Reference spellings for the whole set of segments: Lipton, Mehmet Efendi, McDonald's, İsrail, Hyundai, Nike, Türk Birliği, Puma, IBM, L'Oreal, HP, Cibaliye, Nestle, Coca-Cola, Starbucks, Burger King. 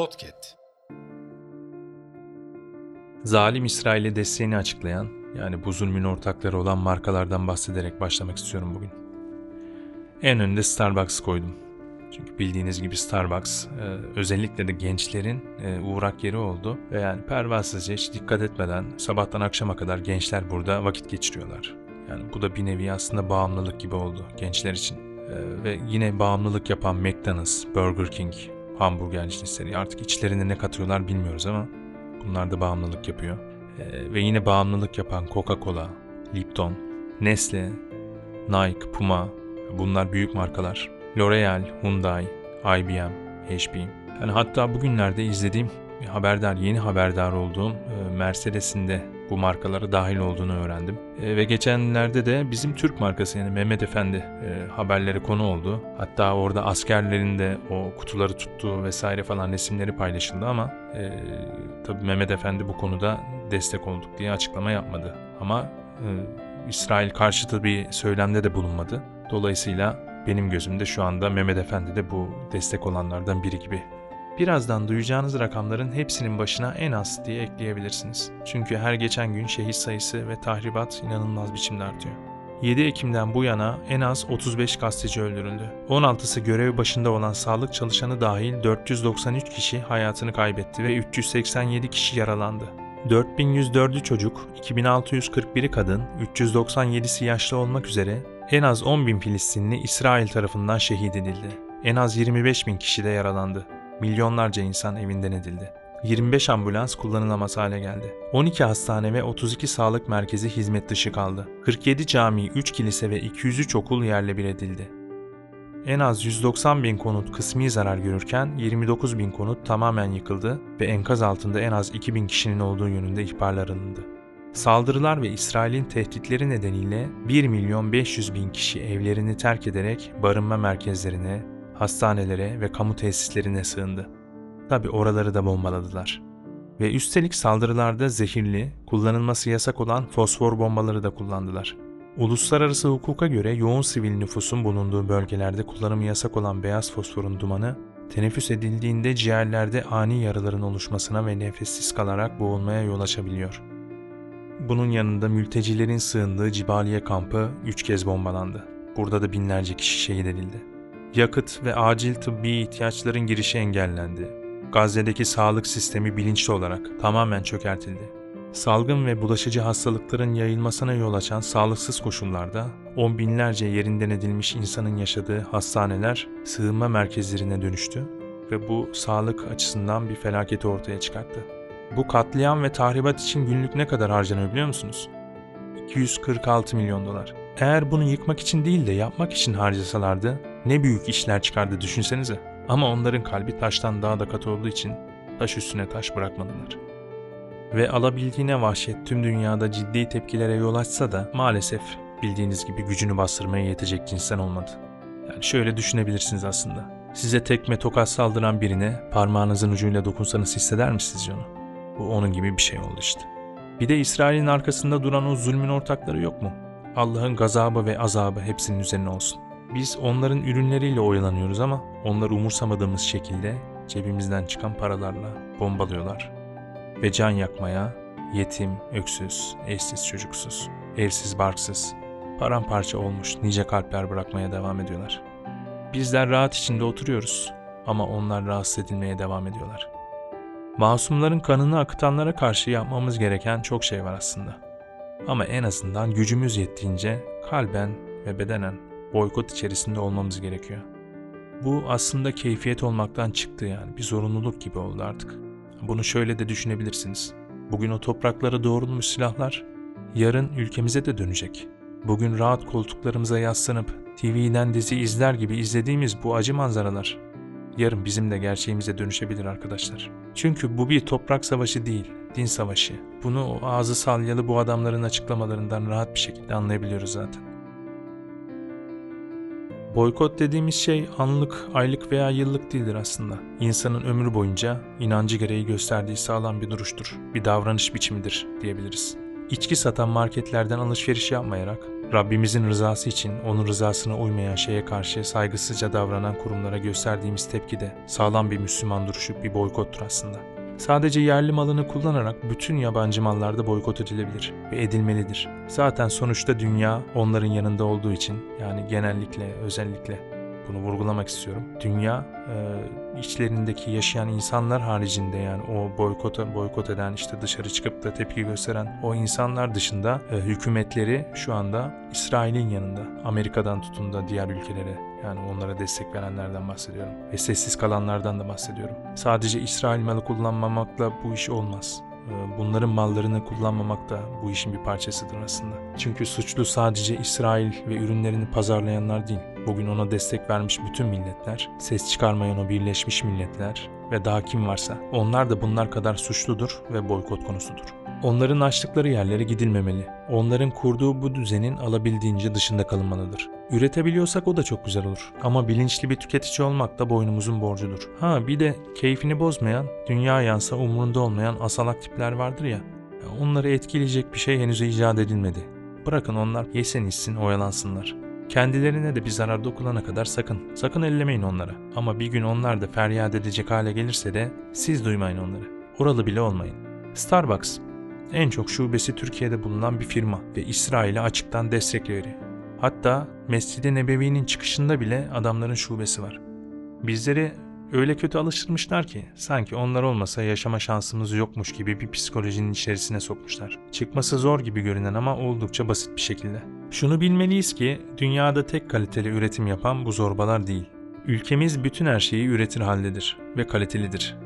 Podcast. Zalim İsrail'e desteğini açıklayan, yani bu zulmün ortakları olan markalardan bahsederek başlamak istiyorum bugün. En önde Starbucks koydum. Çünkü bildiğiniz gibi Starbucks özellikle de gençlerin uğrak yeri oldu. Ve yani pervasızca hiç dikkat etmeden sabahtan akşama kadar gençler burada vakit geçiriyorlar. Yani bu da bir nevi aslında bağımlılık gibi oldu gençler için. Ve yine bağımlılık yapan McDonald's, Burger King, hamburgercileri artık içlerine ne katıyorlar bilmiyoruz ama bunlar da bağımlılık yapıyor. Ve yine bağımlılık yapan Coca-Cola, Lipton, Nestle, Nike, Puma bunlar büyük markalar. L'Oreal, Hyundai, IBM, HP. Yani hatta bugünlerde izlediğim yeni haberdar olduğum Mercedes'in de bu markalara dahil olduğunu öğrendim. Ve geçenlerde de bizim Türk markası yani Mehmet Efendi haberlere konu oldu. Hatta orada askerlerin de o kutuları tuttuğu vesaire falan resimleri paylaşıldı ama tabii Mehmet Efendi bu konuda destek olduk diye açıklama yapmadı. Ama İsrail karşıtı bir söylemde de bulunmadı. Dolayısıyla benim gözümde şu anda Mehmet Efendi de bu destek olanlardan biri gibi. Birazdan duyacağınız rakamların hepsinin başına en az diye ekleyebilirsiniz. Çünkü her geçen gün şehit sayısı ve tahribat inanılmaz biçimde artıyor. 7 Ekim'den bu yana en az 35 gazeteci öldürüldü. 16'sı görev başında olan sağlık çalışanı dahil 493 kişi hayatını kaybetti ve 387 kişi yaralandı. 4104'ü çocuk, 2641'i kadın, 397'si yaşlı olmak üzere en az 10.000 Filistinli İsrail tarafından şehit edildi. En az 25.000 kişi de yaralandı. Milyonlarca insan evinden edildi. 25 ambulans kullanılamaz hale geldi. 12 hastane ve 32 sağlık merkezi hizmet dışı kaldı. 47 cami, 3 kilise ve 203 okul yerle bir edildi. En az 190.000 konut kısmi zarar görürken 29.000 konut tamamen yıkıldı ve enkaz altında en az 2.000 kişinin olduğu yönünde ihbarlar alındı. Saldırılar ve İsrail'in tehditleri nedeniyle 1.500.000 kişi evlerini terk ederek barınma merkezlerine, hastanelere ve kamu tesislerine sığındı. Tabii oraları da bombaladılar. Ve üstelik saldırılarda zehirli, kullanılması yasak olan fosfor bombaları da kullandılar. Uluslararası hukuka göre yoğun sivil nüfusun bulunduğu bölgelerde kullanımı yasak olan beyaz fosforun dumanı, teneffüs edildiğinde ciğerlerde ani yaraların oluşmasına ve nefessiz kalarak boğulmaya yol açabiliyor. Bunun yanında mültecilerin sığındığı Cibaliye kampı 3 kez bombalandı. Burada da binlerce kişi şehit edildi. Yakıt ve acil tıbbi ihtiyaçların girişi engellendi. Gazze'deki sağlık sistemi bilinçli olarak tamamen çökertildi. Salgın ve bulaşıcı hastalıkların yayılmasına yol açan sağlıksız koşullarda on binlerce yerinden edilmiş insanın yaşadığı hastaneler sığınma merkezlerine dönüştü ve bu sağlık açısından bir felaketi ortaya çıkarttı. Bu katliam ve tahribat için günlük ne kadar harcanıyor biliyor musunuz? 246 milyon dolar. Eğer bunu yıkmak için değil de yapmak için harcasalardı ne büyük işler çıkardı düşünsenize. Ama onların kalbi taştan daha da katı olduğu için taş üstüne taş bırakmadılar. Ve alabildiğine vahşet tüm dünyada ciddi tepkilere yol açsa da maalesef bildiğiniz gibi gücünü bastırmaya yetecek cinsten olmadı. Yani şöyle düşünebilirsiniz aslında. Size tekme tokat saldıran birine parmağınızın ucuyla dokunsanız hisseder misiniz onu? Bu onun gibi bir şey oldu işte. Bir de İsrail'in arkasında duran o zulmün ortakları yok mu? Allah'ın gazabı ve azabı hepsinin üzerine olsun. Biz onların ürünleriyle oyalanıyoruz ama onlar umursamadığımız şekilde cebimizden çıkan paralarla bombalıyorlar. Ve can yakmaya yetim, öksüz, eşsiz, çocuksuz, evsiz, barksız, paramparça olmuş nice kalpler bırakmaya devam ediyorlar. Bizler rahat içinde oturuyoruz ama onlar rahatsız edilmeye devam ediyorlar. Masumların kanını akıtanlara karşı yapmamız gereken çok şey var aslında. Ama en azından gücümüz yettiğince kalben ve bedenen boykot içerisinde olmamız gerekiyor. Bu aslında keyfiyet olmaktan çıktı yani bir zorunluluk gibi oldu artık. Bunu şöyle de düşünebilirsiniz. Bugün o topraklara doğrulmuş silahlar yarın ülkemize de dönecek. Bugün rahat koltuklarımıza yaslanıp TV'den dizi izler gibi izlediğimiz bu acı manzaralar yarın bizim de gerçeğimize dönüşebilir arkadaşlar. Çünkü bu bir toprak savaşı değil, din savaşı. Bunu o ağzı salyalı bu adamların açıklamalarından rahat bir şekilde anlayabiliyoruz zaten. Boykot dediğimiz şey anlık, aylık veya yıllık değildir aslında. İnsanın ömrü boyunca inancı gereği gösterdiği sağlam bir duruştur, bir davranış biçimidir diyebiliriz. İçki satan marketlerden alışveriş yapmayarak, Rabbimizin rızası için onun rızasına uymayan şeye karşı saygısızca davranan kurumlara gösterdiğimiz tepki de sağlam bir Müslüman duruşu, bir boykottur aslında. Sadece yerli malını kullanarak bütün yabancı mallarda boykot edilebilir ve edilmelidir. Zaten sonuçta dünya onların yanında olduğu için, yani genellikle, özellikle bunu vurgulamak istiyorum. Dünya içlerindeki yaşayan insanlar haricinde, yani o boykot eden, işte dışarı çıkıp da tepki gösteren o insanlar dışında hükümetleri şu anda İsrail'in yanında, Amerika'dan tutun da diğer ülkelere, yani onlara destek verenlerden bahsediyorum ve sessiz kalanlardan da bahsediyorum. Sadece İsrail malı kullanmamakla bu iş olmaz. Bunların mallarını kullanmamak da bu işin bir parçasıdır aslında. Çünkü suçlu sadece İsrail ve ürünlerini pazarlayanlar değil. Bugün ona destek vermiş bütün milletler, ses çıkarmayan o Birleşmiş Milletler ve daha kim varsa, onlar da bunlar kadar suçludur ve boykot konusudur. Onların açtıkları yerlere gidilmemeli. Onların kurduğu bu düzenin alabildiğince dışında kalınmalıdır. Üretebiliyorsak o da çok güzel olur. Ama bilinçli bir tüketici olmak da boynumuzun borcudur. Ha bir de keyfini bozmayan, dünya yansa umurunda olmayan asalak tipler vardır ya. Onları etkileyecek bir şey henüz icat edilmedi. Bırakın onlar yesin içsin oyalansınlar. Kendilerine de bir zarar dokunana kadar sakın ellemeyin onlara. Ama bir gün onlar da feryat edecek hale gelirse de siz duymayın onları. Oralı bile olmayın. Starbucks, en çok şubesi Türkiye'de bulunan bir firma ve İsrail'e açıktan destek veriyor. Hatta Mescid-i Nebevi'nin çıkışında bile adamların şubesi var. Bizleri öyle kötü alıştırmışlar ki sanki onlar olmasa yaşama şansımız yokmuş gibi bir psikolojinin içerisine sokmuşlar. Çıkması zor gibi görünen ama oldukça basit bir şekilde. Şunu bilmeliyiz ki dünyada tek kaliteli üretim yapan bu zorbalar değil. Ülkemiz bütün her şeyi üretir haldedir ve kalitelidir.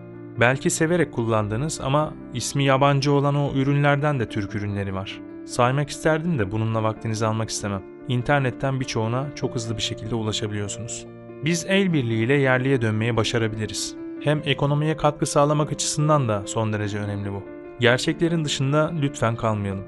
Belki severek kullandığınız ama ismi yabancı olan o ürünlerden de Türk ürünleri var. Saymak isterdim de bununla vaktinizi almak istemem. İnternetten birçoğuna çok hızlı bir şekilde ulaşabiliyorsunuz. Biz el birliğiyle yerliye dönmeyi başarabiliriz. Hem ekonomiye katkı sağlamak açısından da son derece önemli bu. Gerçeklerin dışında lütfen kalmayalım.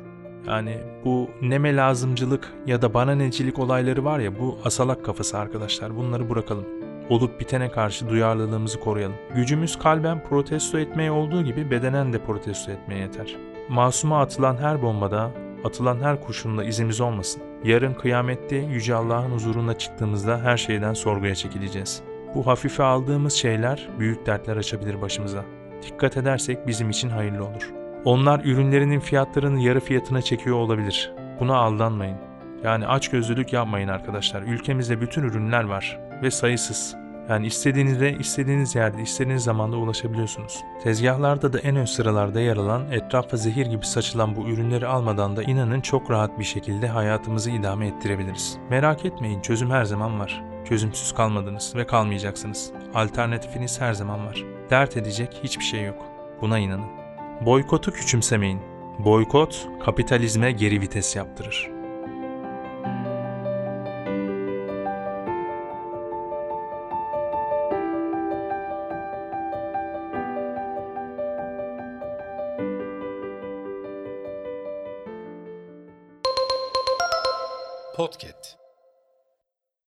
Yani bu neme lazımcılık ya da bana necilik olayları var ya, bu asalak kafası arkadaşlar, bunları bırakalım. Olup bitene karşı duyarlılığımızı koruyalım. Gücümüz kalben protesto etmeye olduğu gibi bedenen de protesto etmeye yeter. Masuma atılan her bombada, atılan her kurşunla izimiz olmasın. Yarın kıyamette Yüce Allah'ın huzuruna çıktığımızda her şeyden sorguya çekileceğiz. Bu hafife aldığımız şeyler büyük dertler açabilir başımıza. Dikkat edersek bizim için hayırlı olur. Onlar ürünlerinin fiyatlarını yarı fiyatına çekiyor olabilir. Buna aldanmayın. Yani açgözlülük yapmayın arkadaşlar. Ülkemizde bütün ürünler var ve sayısız. Yani istediğinizde, istediğiniz yerde, istediğiniz zamanda ulaşabiliyorsunuz. Tezgahlarda da en ön sıralarda yer alan, etrafa zehir gibi saçılan bu ürünleri almadan da inanın çok rahat bir şekilde hayatımızı idame ettirebiliriz. Merak etmeyin, çözüm her zaman var. Çözümsüz kalmadınız ve kalmayacaksınız. Alternatifiniz her zaman var. Dert edecek hiçbir şey yok. Buna inanın. Boykotu küçümsemeyin. Boykot, kapitalizme geri vites yaptırır. Podcast.